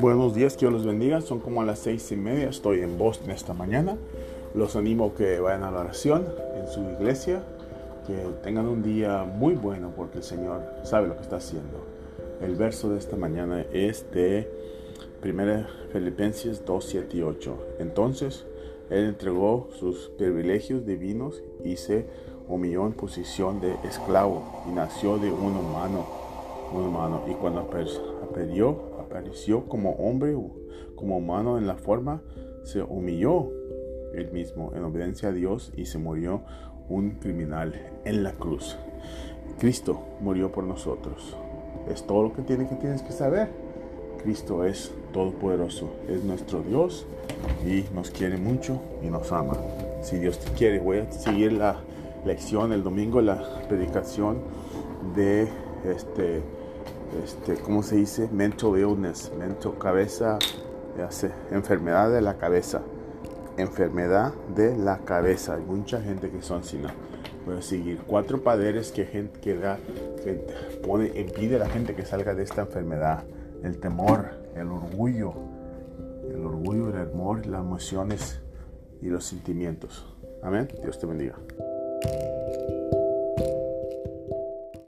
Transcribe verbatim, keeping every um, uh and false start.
Buenos días, que Dios los bendiga. Son como a las seis y media, estoy en Boston esta mañana. Los animo a que vayan a la oración en su iglesia, que tengan un día muy bueno porque el Señor sabe lo que está haciendo. El verso de esta mañana es de primera Filipenses dos, siete y ocho. Entonces, Él entregó sus privilegios divinos y se humilló en posición de esclavo y nació de un humano, un humano. Y cuando aparió, apareció como hombre, como humano en la forma, se humilló él mismo en obediencia a Dios y se murió un criminal en la cruz. Cristo murió por nosotros. Es todo lo que tienes que, tienes que saber. Cristo es todopoderoso, es nuestro Dios y nos quiere mucho y nos ama. Si Dios te quiere, voy a seguir la lección el domingo, la predicación de este, este, ¿cómo se dice? Mental illness, mental cabeza, hace, enfermedad de la cabeza, enfermedad de la cabeza. Hay mucha gente que son sin. Voy a seguir cuatro padres que gente que da, que pone, impide a la gente que salga de esta enfermedad: el temor, el orgullo, el orgullo, el amor, las emociones y los sentimientos. Amén. Dios te bendiga. Thank you.